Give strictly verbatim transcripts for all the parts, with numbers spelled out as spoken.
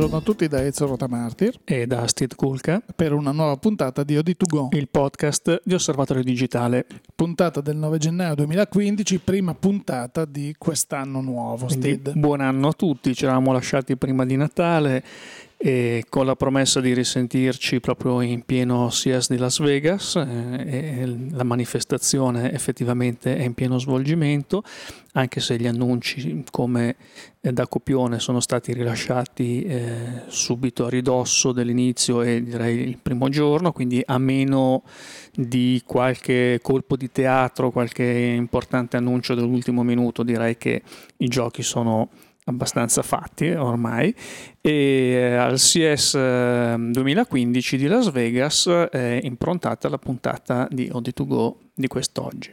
Buongiorno a tutti da Ezio Rota Martir e da Steve Kulka per una nuova puntata di Odi to Go, il podcast di Osservatorio Digitale. Puntata del nove gennaio duemilaquindici, prima puntata di quest'anno nuovo. Steve, buon anno a tutti, ci eravamo lasciati prima di Natale e con la promessa di risentirci proprio in pieno C E S di Las Vegas. Eh, e la manifestazione effettivamente è in pieno svolgimento, anche se gli annunci come eh, da copione sono stati rilasciati eh, subito a ridosso dell'inizio e direi il primo giorno, quindi a meno di qualche colpo di teatro, qualche importante annuncio dell'ultimo minuto, direi che i giochi sono abbastanza fatti ormai. E al C E S duemilaquindici di Las Vegas è improntata la puntata di Odi to Go di quest'oggi.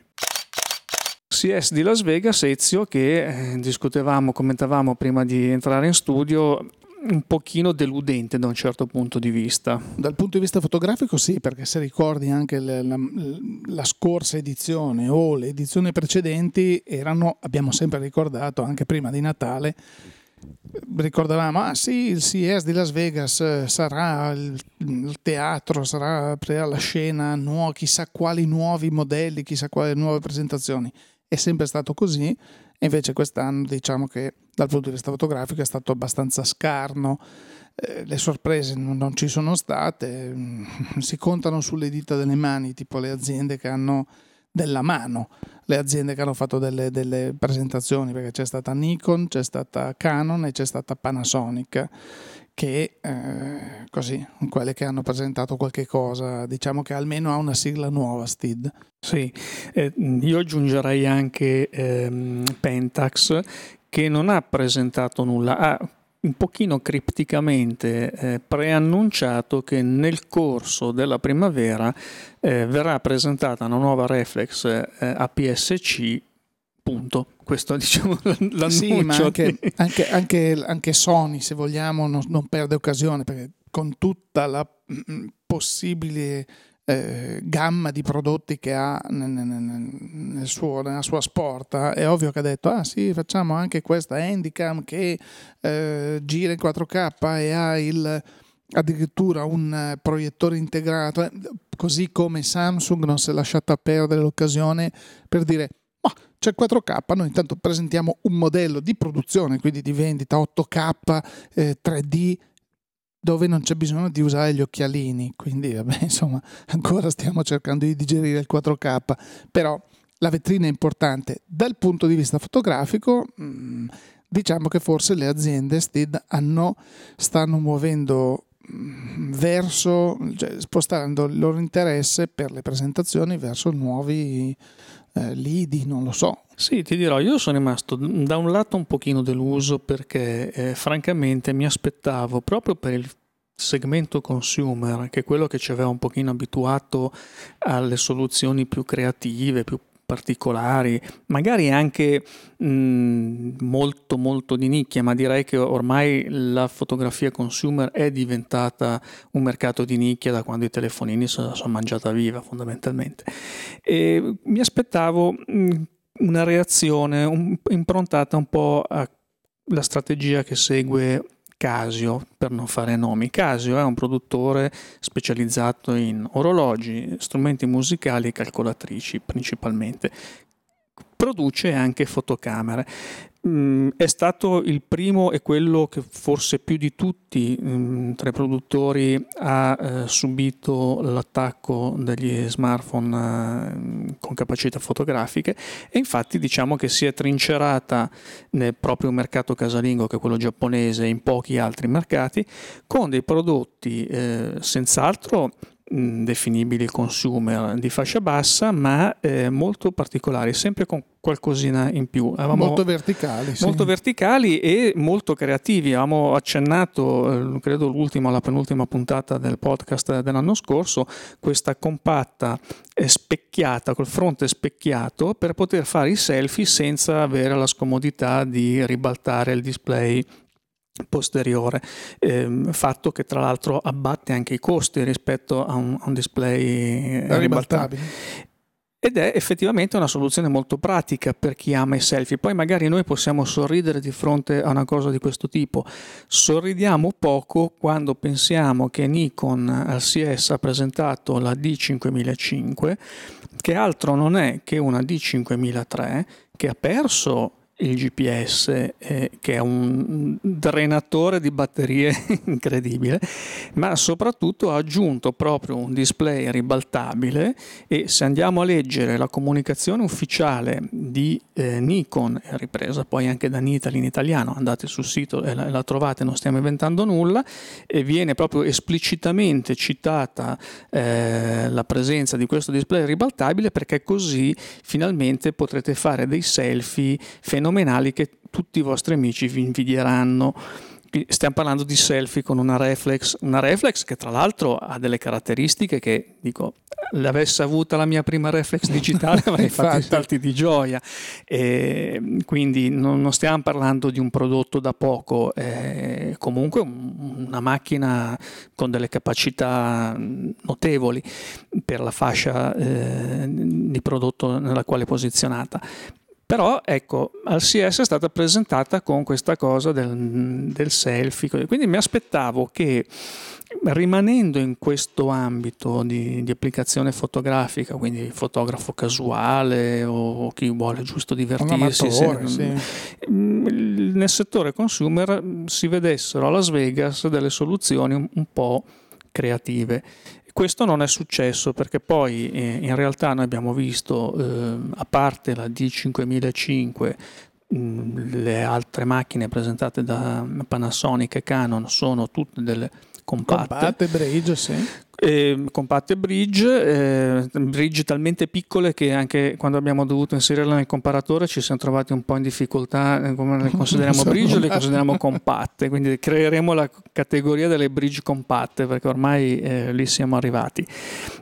C E S di Las Vegas, Ezio, che discutevamo, commentavamo prima di entrare in studio, un pochino deludente da un certo punto di vista. Dal punto di vista fotografico sì, perché se ricordi anche la, la, la scorsa edizione o le edizioni precedenti erano, abbiamo sempre ricordato anche prima di Natale, ricordavamo ah sì, il C E S di Las Vegas sarà il, il teatro, sarà la scena, nuovo, chissà quali nuovi modelli, chissà quali nuove presentazioni. È sempre stato così. E invece quest'anno diciamo che dal punto di vista fotografico è stato abbastanza scarno, eh, le sorprese non ci sono state, si contano sulle dita delle mani tipo le aziende che hanno della mano, le aziende che hanno fatto delle, delle presentazioni, perché c'è stata Nikon, c'è stata Canon e c'è stata Panasonic, che eh, così, quelle che hanno presentato qualche cosa, diciamo che almeno ha una sigla nuova, Steve. Sì, eh, io aggiungerei anche ehm, Pentax, che non ha presentato nulla, ha un pochino cripticamente eh, preannunciato che nel corso della primavera eh, verrà presentata una nuova reflex eh, A P S C, punto. Questo diciamo l'annuncio. Sì, ma anche, anche, anche, anche Sony, se vogliamo, non, non perde occasione, perché con tutta la possibile eh, gamma di prodotti che ha nel, nel, nel suo, nella sua sporta, è ovvio che ha detto ah sì, facciamo anche questa Handycam che eh, gira in quattro K e ha il, addirittura un proiettore integrato, così come Samsung non si è lasciata perdere l'occasione per dire c'è quattro K, noi intanto presentiamo un modello di produzione, quindi di vendita otto K, eh, tre D, dove non c'è bisogno di usare gli occhialini, quindi vabbè, insomma, ancora stiamo cercando di digerire il quattro K, però la vetrina è importante. Dal punto di vista fotografico mh, diciamo che forse le aziende Steve, hanno, stanno muovendo mh, verso, cioè, spostando il loro interesse per le presentazioni verso nuovi lidi, non lo so. Sì, ti dirò, io sono rimasto da un lato un pochino deluso perché eh, francamente mi aspettavo, proprio per il segmento consumer, che è quello che ci aveva un pochino abituato alle soluzioni più creative, più particolari, magari anche mh, molto molto di nicchia, ma direi che ormai la fotografia consumer è diventata un mercato di nicchia da quando i telefonini sono, sono mangiata viva fondamentalmente. E mi aspettavo mh, una reazione un, improntata un po' alla strategia che segue Casio, per non fare nomi. Casio è un produttore specializzato in orologi, strumenti musicali e calcolatrici principalmente. Produce anche fotocamere. Mm, è stato il primo e quello che forse più di tutti mm, tra i produttori ha eh, subito l'attacco degli smartphone eh, con capacità fotografiche, e infatti diciamo che si è trincerata nel proprio mercato casalingo, che è quello giapponese, in pochi altri mercati, con dei prodotti eh, senz'altro definibili consumer, di fascia bassa, ma eh, molto particolari, sempre con qualcosina in più. Avevamo molto verticali molto sì. verticali e molto creativi. Avevamo accennato eh, credo l'ultima, la penultima puntata del podcast dell'anno scorso, questa compatta eh, specchiata, col fronte specchiato, per poter fare i selfie senza avere la scomodità di ribaltare il display posteriore, eh, fatto che tra l'altro abbatte anche i costi rispetto a un, a un display ribaltabile. ed è effettivamente una soluzione molto pratica per chi ama i selfie. Poi magari noi possiamo sorridere di fronte a una cosa di questo tipo, sorridiamo poco quando pensiamo che Nikon al C E S ha presentato la D cinquemilacinque, che altro non è che una D cinquemilatré che ha perso il G P S, eh, che è un drenatore di batterie incredibile, ma soprattutto ha aggiunto proprio un display ribaltabile. E se andiamo a leggere la comunicazione ufficiale di eh, Nikon, ripresa poi anche da Nitali in italiano, andate sul sito e la, la trovate, non stiamo inventando nulla, e viene proprio esplicitamente citata eh, la presenza di questo display ribaltabile, perché così finalmente potrete fare dei selfie fenomenali che tutti i vostri amici vi invidieranno. Stiamo parlando di selfie con una reflex, una reflex che tra l'altro ha delle caratteristiche che, dico, l'avesse avuta la mia prima reflex digitale avrei fatto i salti di gioia. E quindi non, non stiamo parlando di un prodotto da poco, è comunque una macchina con delle capacità notevoli per la fascia eh, di prodotto nella quale è posizionata. Però ecco, al C E S è stata presentata con questa cosa del, del selfie, quindi mi aspettavo che, rimanendo in questo ambito di, di applicazione fotografica, quindi fotografo casuale o chi vuole giusto divertirsi, amatore, se, sì. nel settore consumer si vedessero a Las Vegas delle soluzioni un po' creative. Questo non è successo, perché poi eh, in realtà noi abbiamo visto, eh, a parte la D cinquemilacinque, mh, le altre macchine presentate da Panasonic e Canon sono tutte delle compatte. Compatte bridge, sì. Eh, compatte bridge, eh, bridge talmente piccole che anche quando abbiamo dovuto inserirle nel comparatore ci siamo trovati un po' in difficoltà. Come le consideriamo bridge o le consideriamo compatte? Quindi creeremo la categoria delle bridge compatte, perché ormai eh, lì siamo arrivati.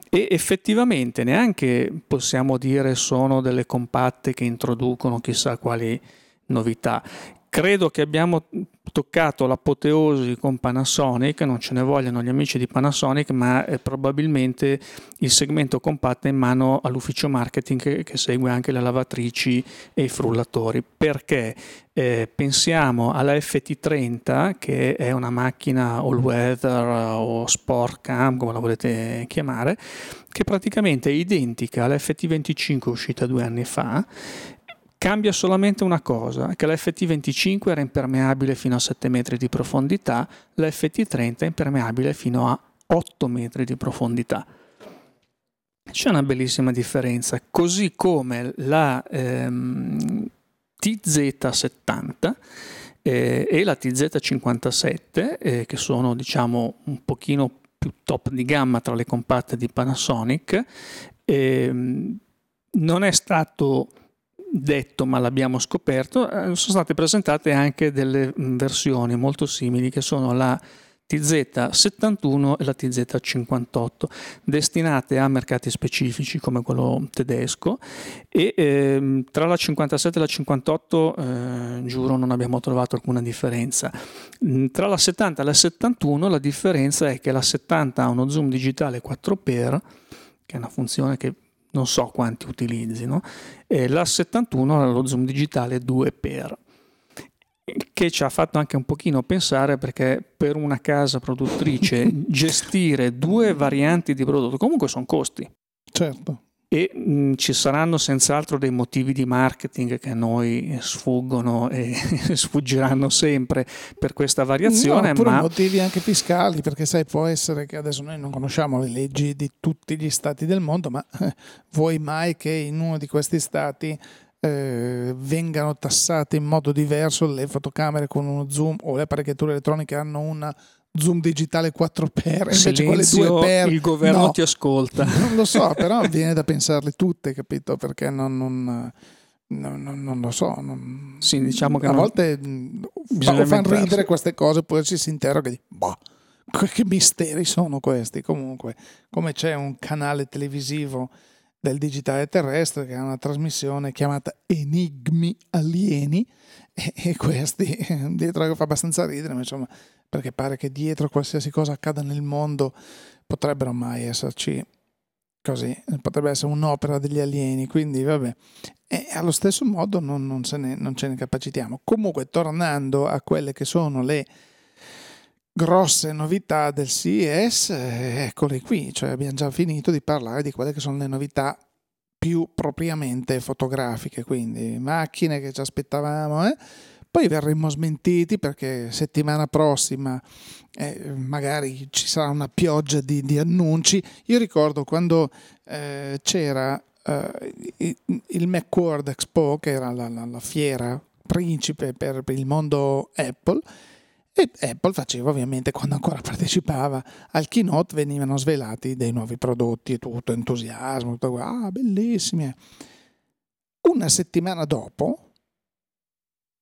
E effettivamente neanche possiamo dire sono delle compatte che introducono chissà quali novità. Credo che abbiamo toccato l'apoteosi con Panasonic, non ce ne vogliono gli amici di Panasonic, ma è probabilmente il segmento compatta in mano all'ufficio marketing che, che segue anche le lavatrici e i frullatori, perché eh, pensiamo alla F T trenta, che è una macchina all weather o sport cam, come la volete chiamare, che praticamente è identica alla F T venticinque uscita due anni fa. Cambia solamente una cosa, che la F T venticinque era impermeabile fino a sette metri di profondità, la F T trenta è impermeabile fino a otto metri di profondità. C'è una bellissima differenza, così come la ehm, T Z settanta eh, e la T Z cinquantasette, eh, che sono, diciamo, un pochino più top di gamma tra le compatte di Panasonic, eh, non è stato detto, ma l'abbiamo scoperto, sono state presentate anche delle versioni molto simili, che sono la T Z settantuno e la T Z cinquantotto, destinate a mercati specifici come quello tedesco. E ehm, tra la cinquantasette e la cinquantotto eh, giuro non abbiamo trovato alcuna differenza. Tra la settanta e la settantuno la differenza è che la settanta ha uno zoom digitale quattro x, che è una funzione che non so quanti utilizzino, eh, la settantuno ha lo zoom digitale due x, che ci ha fatto anche un pochino pensare, perché per una casa produttrice gestire due varianti di prodotto comunque sono costi. Certo. E mh, ci saranno senz'altro dei motivi di marketing che a noi sfuggono e sfuggiranno sempre per questa variazione, no, ma motivi anche fiscali, perché sai, può essere che adesso noi non conosciamo le leggi di tutti gli stati del mondo, ma eh, vuoi mai che in uno di questi stati eh, vengano tassate in modo diverso le fotocamere con uno zoom, o le apparecchiature elettroniche hanno una zoom digitale quattro x, Silenzio, invece quelle due x. Il governo no, ti ascolta. Non lo so, però viene da pensarle tutte, capito? Perché non, non, non, non lo so. Non... Sì, diciamo che a non... volte fanno fan ridere queste cose, poi ci si interroga di boh, che misteri sono questi. Comunque, come c'è un canale televisivo del digitale terrestre che ha una trasmissione chiamata Enigmi Alieni, e, e questi dietro che fa abbastanza ridere, ma insomma, perché pare che dietro qualsiasi cosa accada nel mondo potrebbero mai esserci così, potrebbe essere un'opera degli alieni, quindi vabbè. E allo stesso modo non, non, se ne, non ce ne capacitiamo. Comunque, tornando a quelle che sono le grosse novità del C E S, eccole qui, cioè abbiamo già finito di parlare di quelle che sono le novità più propriamente fotografiche, quindi macchine che ci aspettavamo, eh? Poi verremo smentiti perché settimana prossima eh, magari ci sarà una pioggia di, di annunci. Io ricordo quando eh, c'era eh, il Macworld Expo, che era la, la, la fiera principe per, per il mondo Apple, e Apple faceva ovviamente, quando ancora partecipava al keynote, venivano svelati dei nuovi prodotti e tutto entusiasmo, tutto, ah, bellissimi. Una settimana dopo,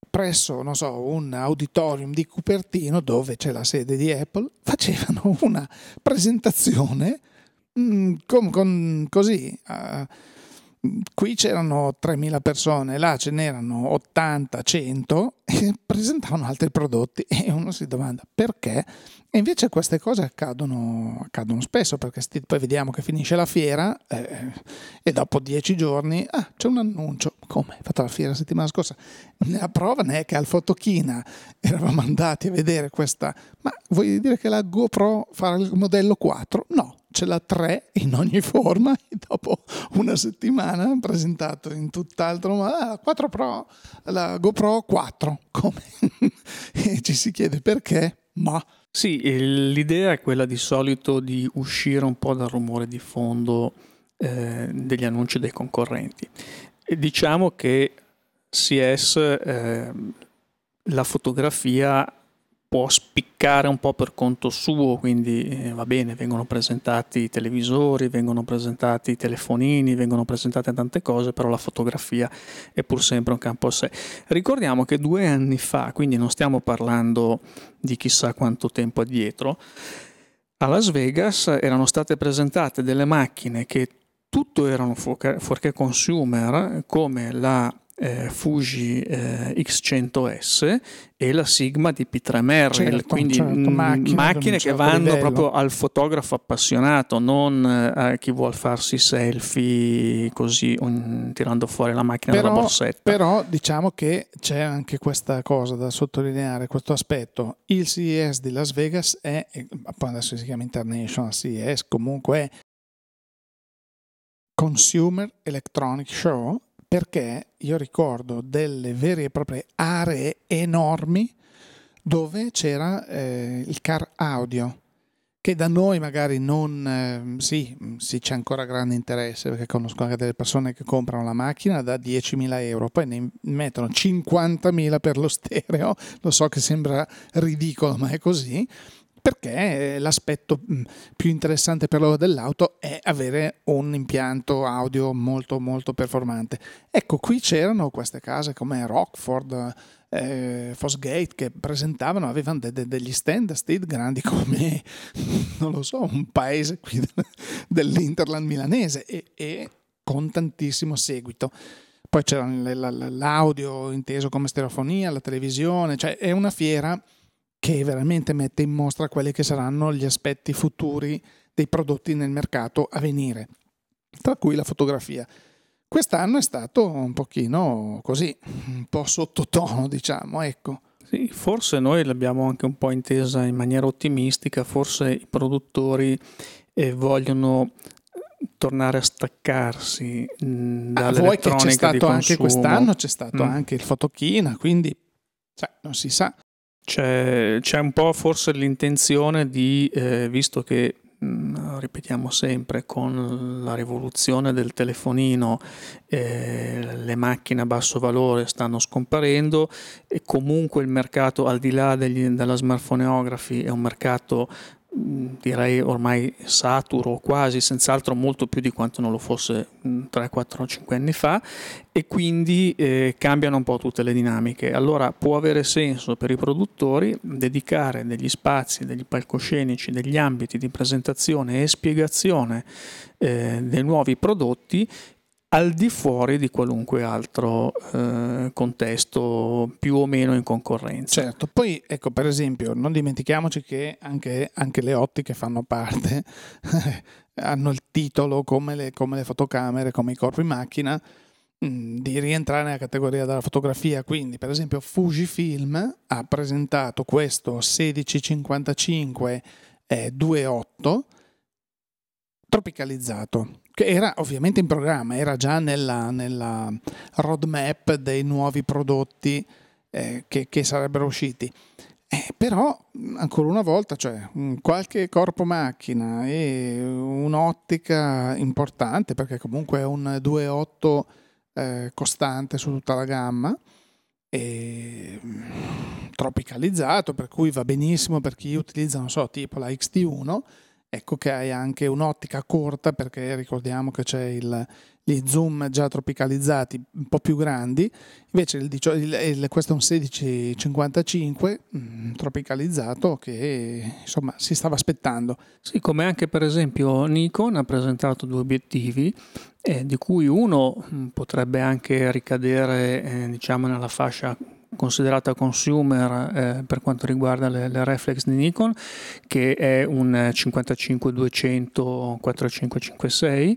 presso, non so, un auditorium di Cupertino, dove c'è la sede di Apple, facevano una presentazione mh, con, con così uh, qui c'erano tremila persone, là ce n'erano ottanta cento, e presentavano altri prodotti, e uno si domanda perché. E invece queste cose accadono, accadono spesso, perché sti, poi vediamo che finisce la fiera eh, e dopo dieci giorni ah, c'è un annuncio. Come? Hai fatto la fiera la settimana scorsa? La prova ne è che al Fotochina eravamo andati a vedere questa, ma vuoi dire che la GoPro farà il modello quattro? No, ce l'ha tre in ogni forma, e dopo una settimana hanno presentato in tutt'altro, ma la quattro Pro, la GoPro quattro, come? E ci si chiede perché, ma... Sì, l'idea è quella di solito di uscire un po' dal rumore di fondo eh, degli annunci dei concorrenti. E diciamo che C E S, eh, la fotografia può spiccare un po' per conto suo, quindi eh, va bene, vengono presentati i televisori, vengono presentati i telefonini, vengono presentate tante cose, però la fotografia è pur sempre un campo a sé. Ricordiamo che due anni fa, quindi non stiamo parlando di chissà quanto tempo addietro, a Las Vegas erano state presentate delle macchine che tutto erano fuorché consumer, come la Eh, Fuji eh, X cento S e la Sigma D P tre Merrill, certo, quindi certo, m- macchine, macchine che vanno proprio al fotografo appassionato, non a chi vuol farsi selfie così un, tirando fuori la macchina però, dalla borsetta. Però diciamo che c'è anche questa cosa da sottolineare, questo aspetto. Il C E S di Las Vegas è, adesso si chiama International C E S, comunque è Consumer Electronic Show, perché io ricordo delle vere e proprie aree enormi dove c'era eh, il car audio, che da noi magari non... Eh, sì, sì, c'è ancora grande interesse, perché conosco anche delle persone che comprano la macchina da diecimila euro, poi ne mettono cinquantamila per lo stereo, lo so che sembra ridicolo ma è così, perché l'aspetto più interessante per loro dell'auto è avere un impianto audio molto molto performante. Ecco, qui c'erano queste case come Rockford, eh, Fosgate, che presentavano, avevano de- de- degli stand stand grandi come, non lo so, un paese qui dell'Interland milanese, e, e con tantissimo seguito. Poi c'era l'audio inteso come stereofonia, la televisione, cioè è una fiera che veramente mette in mostra quelli che saranno gli aspetti futuri dei prodotti nel mercato a venire, tra cui la fotografia. Quest'anno è stato un pochino così, un po' sottotono, diciamo, ecco. Sì, forse noi l'abbiamo anche un po' intesa in maniera ottimistica, forse i produttori eh, vogliono tornare a staccarsi mh, dall'elettronica. Ah, voi che c'è stato anche quest'anno, c'è stato mm. anche il Fotochina, quindi cioè, non si sa. C'è, c'è un po' forse l'intenzione di, eh, visto che mh, ripetiamo sempre, con la rivoluzione del telefonino eh, le macchine a basso valore stanno scomparendo, e comunque il mercato al di là degli, della smartphoneography è un mercato mh, direi ormai saturo, quasi, senz'altro molto più di quanto non lo fosse tre, quattro, cinque anni fa, e quindi eh, cambiano un po' tutte le dinamiche. Allora può avere senso per i produttori dedicare degli spazi, degli palcoscenici, degli ambiti di presentazione e spiegazione eh, dei nuovi prodotti al di fuori di qualunque altro eh, contesto più o meno in concorrenza. Certo, poi ecco, per esempio, non dimentichiamoci che anche, anche le ottiche fanno parte hanno il titolo come le, come le fotocamere, come i corpi macchina, mh, di rientrare nella categoria della fotografia. Quindi per esempio Fujifilm ha presentato questo sedici cinquantacinque due otto tropicalizzato, che era ovviamente in programma, era già nella, nella roadmap dei nuovi prodotti eh, che, che sarebbero usciti. Eh, però ancora una volta, cioè, qualche corpo macchina e un'ottica importante, perché comunque è un due otto eh, costante su tutta la gamma e tropicalizzato, per cui va benissimo per chi utilizza, non so, tipo la X T uno. Ecco che hai anche un'ottica corta, perché ricordiamo che c'è il, gli zoom già tropicalizzati un po' più grandi. Invece il, il, il, questo è un sedici cinquantacinque mh, tropicalizzato che insomma si stava aspettando. Sì, come anche per esempio Nikon ha presentato due obiettivi, eh, di cui uno mh, potrebbe anche ricadere eh, diciamo nella fascia considerata consumer eh, per quanto riguarda le, le reflex di Nikon, che è un cinquantacinque duecento quattro cinque cinque sei,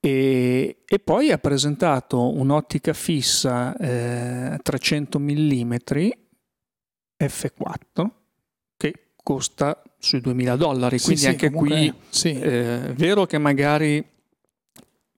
e, e poi ha presentato un'ottica fissa eh, trecento millimetri effe quattro che costa sui duemila dollari, quindi sì, anche sì, comunque, qui sì. eh, è vero che magari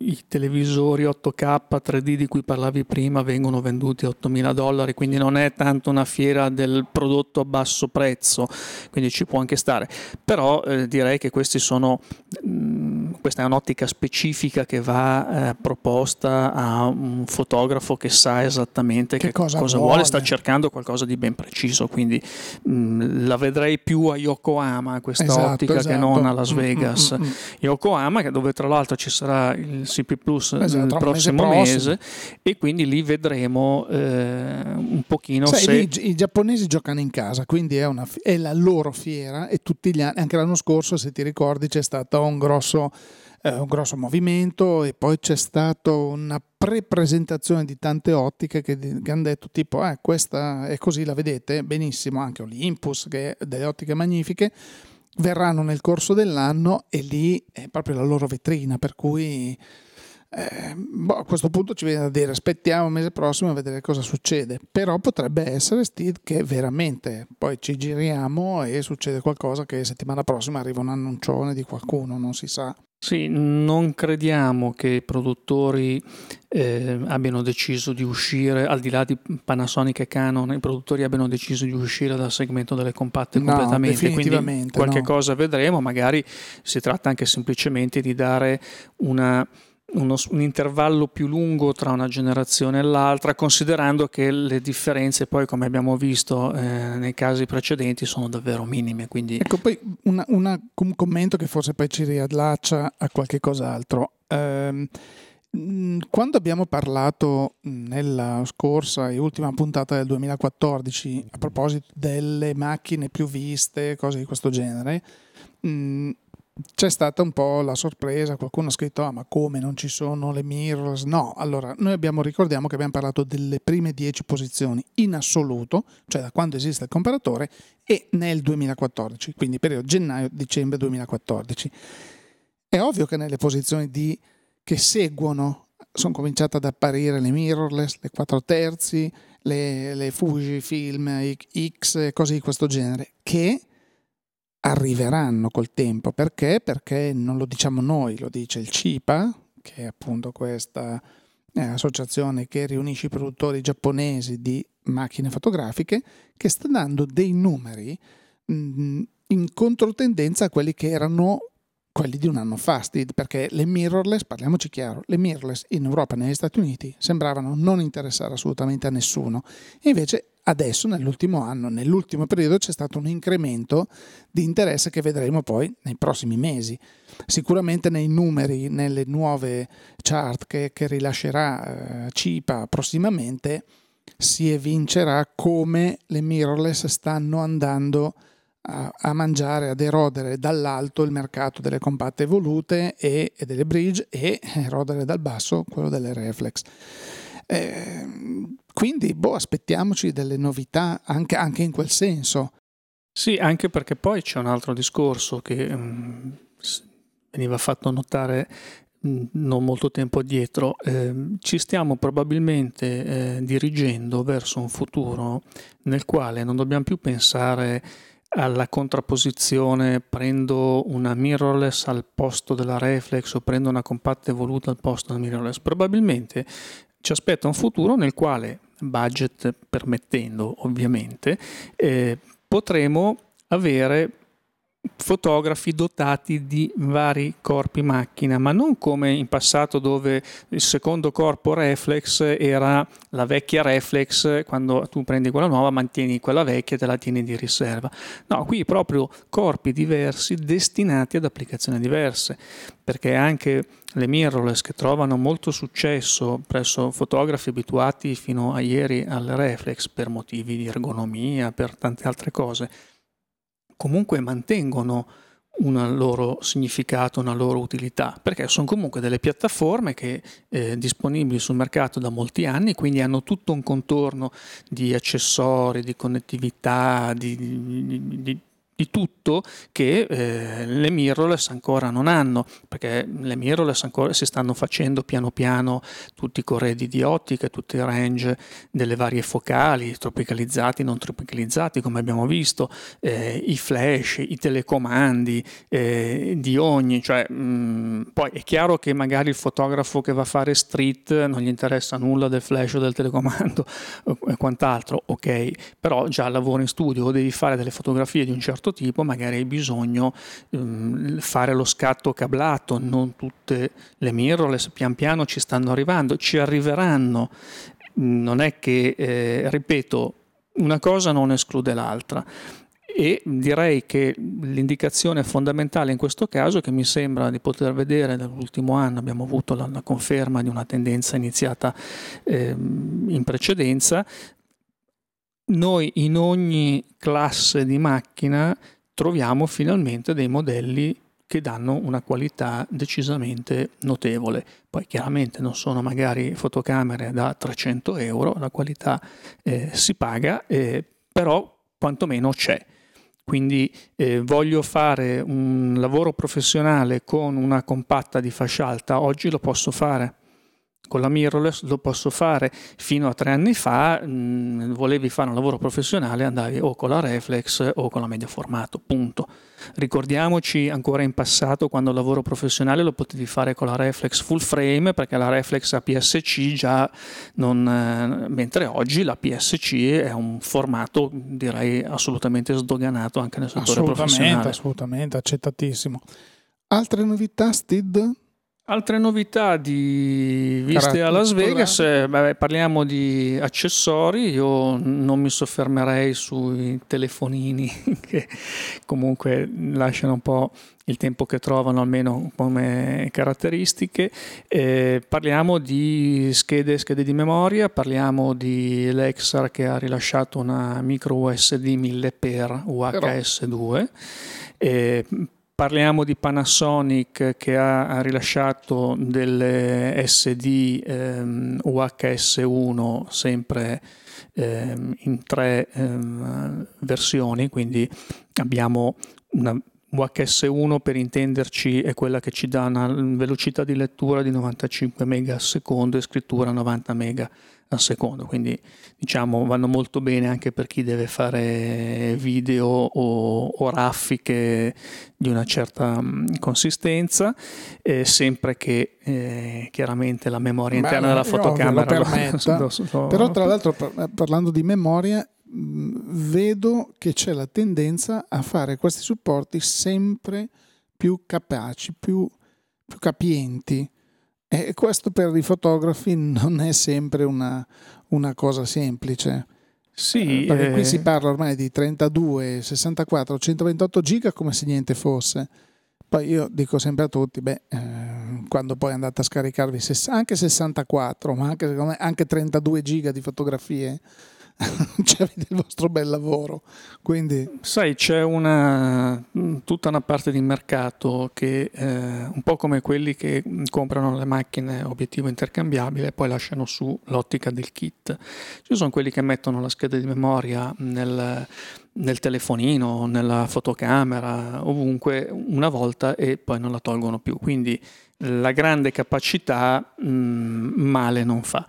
i televisori otto K tre D di cui parlavi prima vengono venduti a ottomila dollari, quindi non è tanto una fiera del prodotto a basso prezzo, quindi ci può anche stare. Però eh, direi che questi sono mh, questa è un'ottica specifica che va eh, proposta a un fotografo che sa esattamente che, che cosa, cosa vuole. vuole, sta cercando qualcosa di ben preciso, quindi mh, la vedrei più a Yokohama questa esatto, ottica esatto. che non a Las Vegas. Mm, mm, mm, mm. Yokohama, che dove tra l'altro ci sarà il C P Plus esatto, il prossimo mese, prossimo. mese, e quindi lì vedremo eh, un pochino. Sai, se lì, i giapponesi giocano in casa, quindi è, una, è la loro fiera, e tutti gli anni, anche l'anno scorso se ti ricordi, c'è stato un grosso, eh, un grosso movimento, e poi c'è stata una pre-presentazione di tante ottiche che, che hanno detto tipo ah, questa è così, la vedete? Benissimo, anche Olympus che ha delle ottiche magnifiche. Verranno nel corso dell'anno e lì è proprio la loro vetrina, per cui eh, boh, a questo punto ci viene da dire aspettiamo il mese prossimo a vedere cosa succede. Però potrebbe essere, Steve, che veramente poi ci giriamo e succede qualcosa, che settimana prossima arriva un annuncione di qualcuno, non si sa. Sì, non crediamo che i produttori eh, abbiano deciso di uscire, al di là di Panasonic e Canon, i produttori abbiano deciso di uscire dal segmento delle compatte no, completamente, quindi qualche no. cosa vedremo, magari si tratta anche semplicemente di dare una... Uno, un intervallo più lungo tra una generazione e l'altra, considerando che le differenze poi, come abbiamo visto eh, nei casi precedenti, sono davvero minime. Quindi... Ecco, poi una, una, un commento che forse poi ci riallaccia a qualche cos'altro. Ehm, quando abbiamo parlato nella scorsa e ultima puntata del duemilaquattordici a proposito delle macchine più viste, cose di questo genere, mh, c'è stata un po' la sorpresa, qualcuno ha scritto ah, ma come, non ci sono le mirrorless? No, allora noi abbiamo, ricordiamo che abbiamo parlato delle prime dieci posizioni in assoluto, cioè da quando esiste il comparatore, e nel duemilaquattordici, quindi periodo gennaio-dicembre duemilaquattordici. È ovvio che nelle posizioni di, che seguono sono cominciate ad apparire le mirrorless, le quattro terzi, le, le Fujifilm X, cose di questo genere, che arriveranno col tempo. Perché? Perché non lo diciamo noi, lo dice il C I P A, che è appunto questa eh, associazione che riunisce i produttori giapponesi di macchine fotografiche, che sta dando dei numeri mh, in controtendenza a quelli che erano quelli di un anno fa, perché le mirrorless, parliamoci chiaro, le mirrorless in Europa e negli Stati Uniti sembravano non interessare assolutamente a nessuno, e invece adesso nell'ultimo anno, nell'ultimo periodo c'è stato un incremento di interesse che vedremo poi nei prossimi mesi. Sicuramente nei numeri, nelle nuove chart che, che rilascerà eh, C I P A prossimamente, si evincerà come le mirrorless stanno andando a, a mangiare, ad erodere dall'alto il mercato delle compatte evolute e, e delle bridge, e erodere dal basso quello delle reflex. Eh, quindi boh, aspettiamoci delle novità anche, anche in quel senso. Sì, anche perché poi c'è un altro discorso che um, veniva fatto notare mh, non molto tempo addietro, eh, ci stiamo probabilmente eh, dirigendo verso un futuro nel quale non dobbiamo più pensare alla contrapposizione, prendo una mirrorless al posto della reflex o prendo una compatta evoluta al posto della mirrorless. Probabilmente ci aspetta un futuro nel quale, budget permettendo ovviamente, eh, potremo avere fotografi dotati di vari corpi macchina, ma non come in passato dove il secondo corpo reflex era la vecchia reflex, quando tu prendi quella nuova mantieni quella vecchia e te la tieni di riserva. No, qui proprio corpi diversi destinati ad applicazioni diverse, perché anche le mirrorless che trovano molto successo presso fotografi abituati fino a ieri al reflex per motivi di ergonomia, per tante altre cose, comunque mantengono un loro significato, una loro utilità, perché sono comunque delle piattaforme che eh, disponibili sul mercato da molti anni, quindi hanno tutto un contorno di accessori, di connettività, di, di, di, di tutto che eh, le mirrorless ancora non hanno, perché le mirrorless ancora si stanno facendo piano piano tutti i corredi di ottica, tutti i range delle varie focali, tropicalizzati, non tropicalizzati, come abbiamo visto, eh, i flash, i telecomandi, eh, di ogni, cioè mh, poi è chiaro che magari il fotografo che va a fare street non gli interessa nulla del flash o del telecomando e quant'altro, ok, però già lavoro in studio o devi fare delle fotografie di un certo tipo, magari hai bisogno um, fare lo scatto cablato. Non tutte le mirrorless pian piano ci stanno arrivando, ci arriveranno, non è che eh, ripeto, una cosa non esclude l'altra, e direi che l'indicazione fondamentale in questo caso, che mi sembra di poter vedere dall'ultimo anno, abbiamo avuto la, la conferma di una tendenza iniziata eh, in precedenza. Noi in ogni classe di macchina troviamo finalmente dei modelli che danno una qualità decisamente notevole. Poi chiaramente non sono magari fotocamere da trecento euro, la qualità eh, si paga, eh, però quantomeno c'è. Quindi eh, voglio fare un lavoro professionale con una compatta di fascia alta, oggi lo posso fare. Con la mirrorless lo posso fare. Fino a tre anni fa mh, volevi fare un lavoro professionale, andavi o con la reflex o con la medio formato, punto. Ricordiamoci ancora in passato quando il lavoro professionale lo potevi fare con la reflex full frame, perché la reflex A P S C già non, eh, mentre oggi la P S C è un formato direi assolutamente sdoganato anche nel settore assolutamente, professionale. Assolutamente, accettatissimo. Altre novità, Steve? Altre novità di viste a Las Vegas, beh, parliamo di accessori, io non mi soffermerei sui telefonini che comunque lasciano un po' il tempo che trovano, almeno come caratteristiche. Eh, parliamo di schede schede di memoria, parliamo di Lexar che ha rilasciato una micro U S D mille per U H S due. Eh, Parliamo di Panasonic che ha rilasciato delle S D ehm, U H S uno sempre ehm, in tre ehm, versioni, quindi abbiamo una U H S uno, per intenderci è quella che ci dà una velocità di lettura di novantacinque megabit al secondo e scrittura novanta megabit al secondo, quindi diciamo vanno molto bene anche per chi deve fare video o, o raffiche di una certa mh, consistenza, eh, sempre che eh, chiaramente la memoria interna Beh, della fotocamera lo permetta, lo, lo, lo, però tra l'altro par- parlando di memoria mh, vedo che c'è la tendenza a fare questi supporti sempre più capaci, più, più capienti. E questo per i fotografi non è sempre una, una cosa semplice. Sì, perché eh... qui si parla ormai di trentadue, sessantaquattro, centoventotto giga come se niente fosse. Poi io dico sempre a tutti, beh, eh, quando poi andate a scaricarvi anche sessantaquattro, ma anche, secondo me, anche trentadue giga di fotografie, cioè, avete il vostro bel lavoro. Quindi sai, c'è una tutta una parte di mercato che eh, un po' come quelli che comprano le macchine obiettivo intercambiabile e poi lasciano su l'ottica del kit. Ci sono quelli che mettono la scheda di memoria nel nel telefonino, nella fotocamera, ovunque una volta e poi non la tolgono più, quindi la grande capacità mh, male non fa.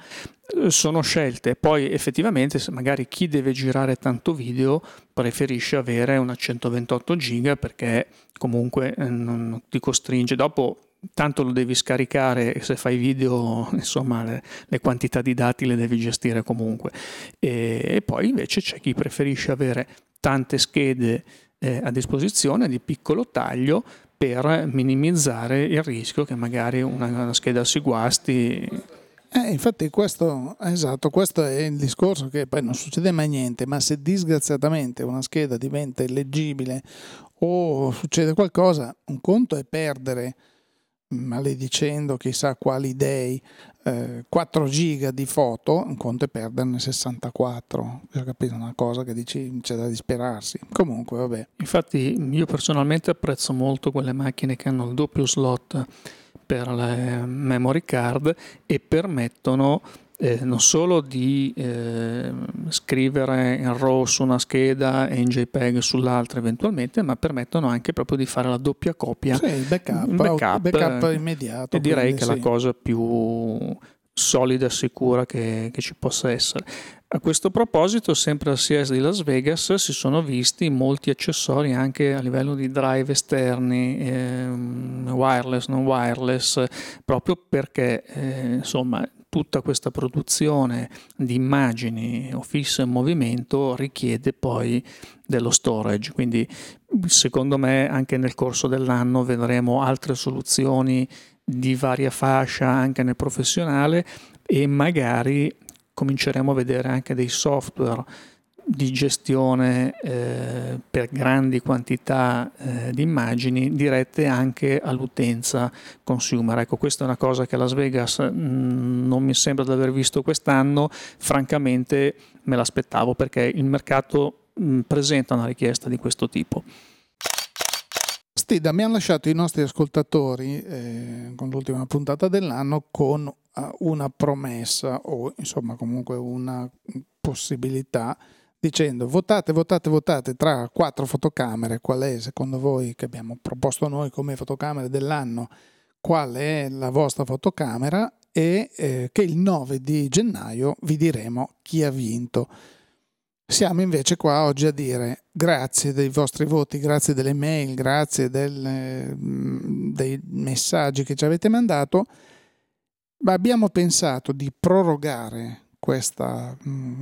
Sono scelte, poi effettivamente se magari chi deve girare tanto video preferisce avere una centoventotto giga perché comunque non ti costringe, dopo tanto lo devi scaricare e se fai video insomma le, le quantità di dati le devi gestire comunque. E, e poi invece c'è chi preferisce avere tante schede eh, a disposizione di piccolo taglio per minimizzare il rischio che magari una, una scheda si guasti. Eh, infatti questo, esatto, questo è il discorso, che poi non succede mai niente, ma se disgraziatamente una scheda diventa illeggibile o succede qualcosa, un conto è perdere, maledicendo chissà quali dei, eh, quattro giga di foto, un conto è perderne sessantaquattro, ho capito, una cosa che dici c'è da disperarsi. Comunque vabbè. Infatti io personalmente apprezzo molto quelle macchine che hanno il doppio slot per le memory card e permettono eh, non solo di eh, scrivere in RAW su una scheda e in JPEG sull'altra eventualmente, ma permettono anche proprio di fare la doppia copia, sì, il backup, backup, backup immediato. E direi che sì, è la cosa più solida e sicura che, che ci possa essere. A questo proposito, sempre al C E S di Las Vegas si sono visti molti accessori anche a livello di drive esterni, ehm, wireless, non wireless, proprio perché eh, insomma tutta questa produzione di immagini o fisse in movimento richiede poi dello storage, quindi secondo me anche nel corso dell'anno vedremo altre soluzioni di varia fascia anche nel professionale e magari cominceremo a vedere anche dei software di gestione eh, per grandi quantità eh, di immagini dirette anche all'utenza consumer. Ecco, questa è una cosa che a Las Vegas mh, non mi sembra di aver visto quest'anno, francamente me l'aspettavo perché il mercato mh, presenta una richiesta di questo tipo. Stida, mi hanno lasciato i nostri ascoltatori eh, con l'ultima puntata dell'anno con uh, una promessa o insomma comunque una possibilità, dicendo votate, votate, votate tra quattro fotocamere qual è secondo voi, che abbiamo proposto noi come fotocamere dell'anno, qual è la vostra fotocamera e eh, che il nove di gennaio vi diremo chi ha vinto. Siamo invece qua oggi a dire grazie dei vostri voti, grazie delle mail, grazie del, dei messaggi che ci avete mandato, ma abbiamo pensato di prorogare questa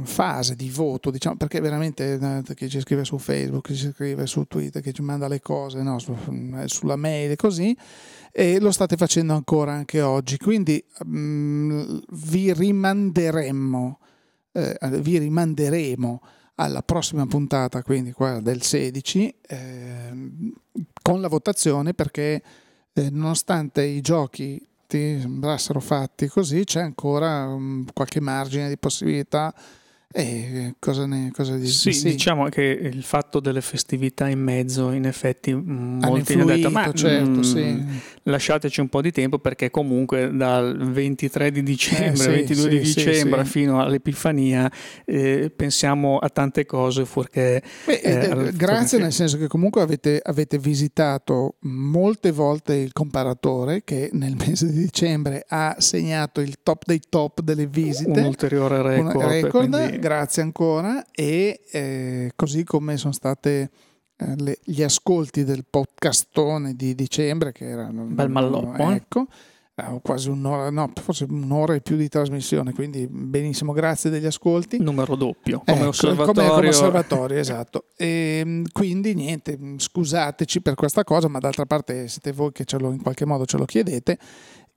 fase di voto, diciamo, perché veramente chi ci scrive su Facebook, chi ci scrive su Twitter, che ci manda le cose, no, su, sulla mail e così, e lo state facendo ancora anche oggi, quindi um, vi rimanderemmo eh, vi rimanderemo alla prossima puntata, quindi quella del sedici, eh, con la votazione, perché eh, nonostante i giochi sembrassero fatti così, c'è ancora um, qualche margine di possibilità. E cosa ne cosa dici? Sì, sì, diciamo che il fatto delle festività in mezzo, in effetti, mh, molti hanno detto: ma certo, mh, sì, lasciateci un po' di tempo, perché comunque dal ventitré di dicembre, eh, ventidue sì, di sì, dicembre sì, fino all'Epifania eh, pensiamo a tante cose fuorché. Beh, eh, grazie, nel senso che comunque avete, avete visitato molte volte il comparatore, che nel mese di dicembre ha segnato il top dei top delle visite, un ulteriore record. Un record quindi... Grazie ancora, e eh, così come sono state eh, le, gli ascolti del podcastone di dicembre, che era un bel malloppo, ecco, eh? quasi un'ora, no, forse un'ora e più di trasmissione, quindi benissimo, grazie degli ascolti, numero doppio come, ecco, osservatorio. come osservatorio, esatto. E quindi niente, scusateci per questa cosa, ma d'altra parte siete voi che ce lo, in qualche modo ce lo chiedete.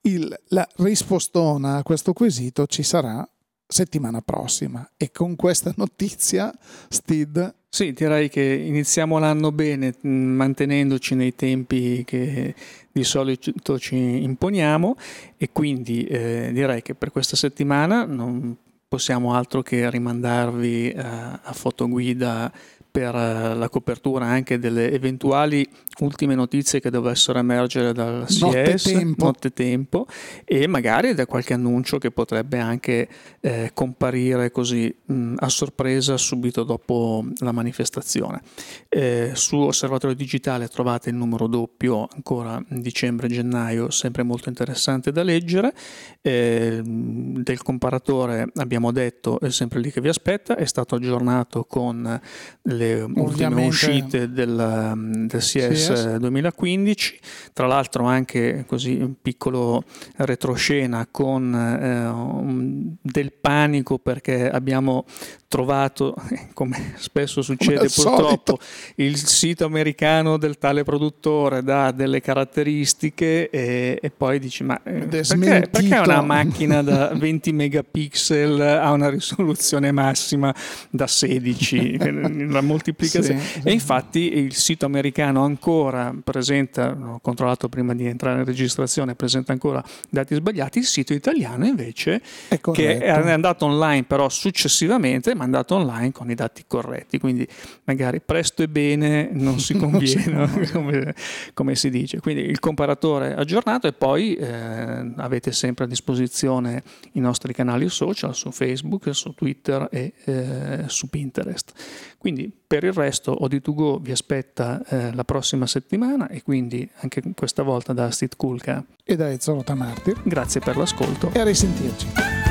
Il, la rispostona a questo quesito ci sarà settimana prossima, e con questa notizia, Steve. Sì, direi che iniziamo l'anno bene, mantenendoci nei tempi che di solito ci imponiamo, e quindi eh, direi che per questa settimana non possiamo altro che rimandarvi eh, a fotoguida per eh, la copertura anche delle eventuali ultime notizie che dovessero emergere dal C E S nottetempo, e magari da qualche annuncio che potrebbe anche eh, comparire così mh, a sorpresa subito dopo la manifestazione. Eh, su Osservatorio Digitale trovate il numero doppio ancora dicembre e gennaio, sempre molto interessante da leggere. Eh, del comparatore abbiamo detto è sempre lì che vi aspetta, è stato aggiornato con le ultime uscite del, del C E S duemilaquindici, tra l'altro anche così un piccolo retroscena con eh, del panico, perché abbiamo trovato, come spesso succede purtroppo, il sito americano del tale produttore dà delle caratteristiche e, e poi dici ma eh, perché, perché una macchina da venti megapixel ha una risoluzione massima da sedici la moltiplicazione sì, sì. E infatti il sito americano ancora presenta, ho controllato prima di entrare in registrazione, presenta ancora dati sbagliati. Il sito italiano invece è che è andato online però successivamente mandato online con i dati corretti, quindi magari presto e bene non si conviene, non si come, come si dice. Quindi il comparatore aggiornato, e poi eh, avete sempre a disposizione i nostri canali social su Facebook, su Twitter e eh, su Pinterest. Quindi per il resto O D due Go vi aspetta eh, la prossima settimana, e quindi anche questa volta da Steve Kulka e da Ezio Rota Martir. Grazie per l'ascolto e a risentirci.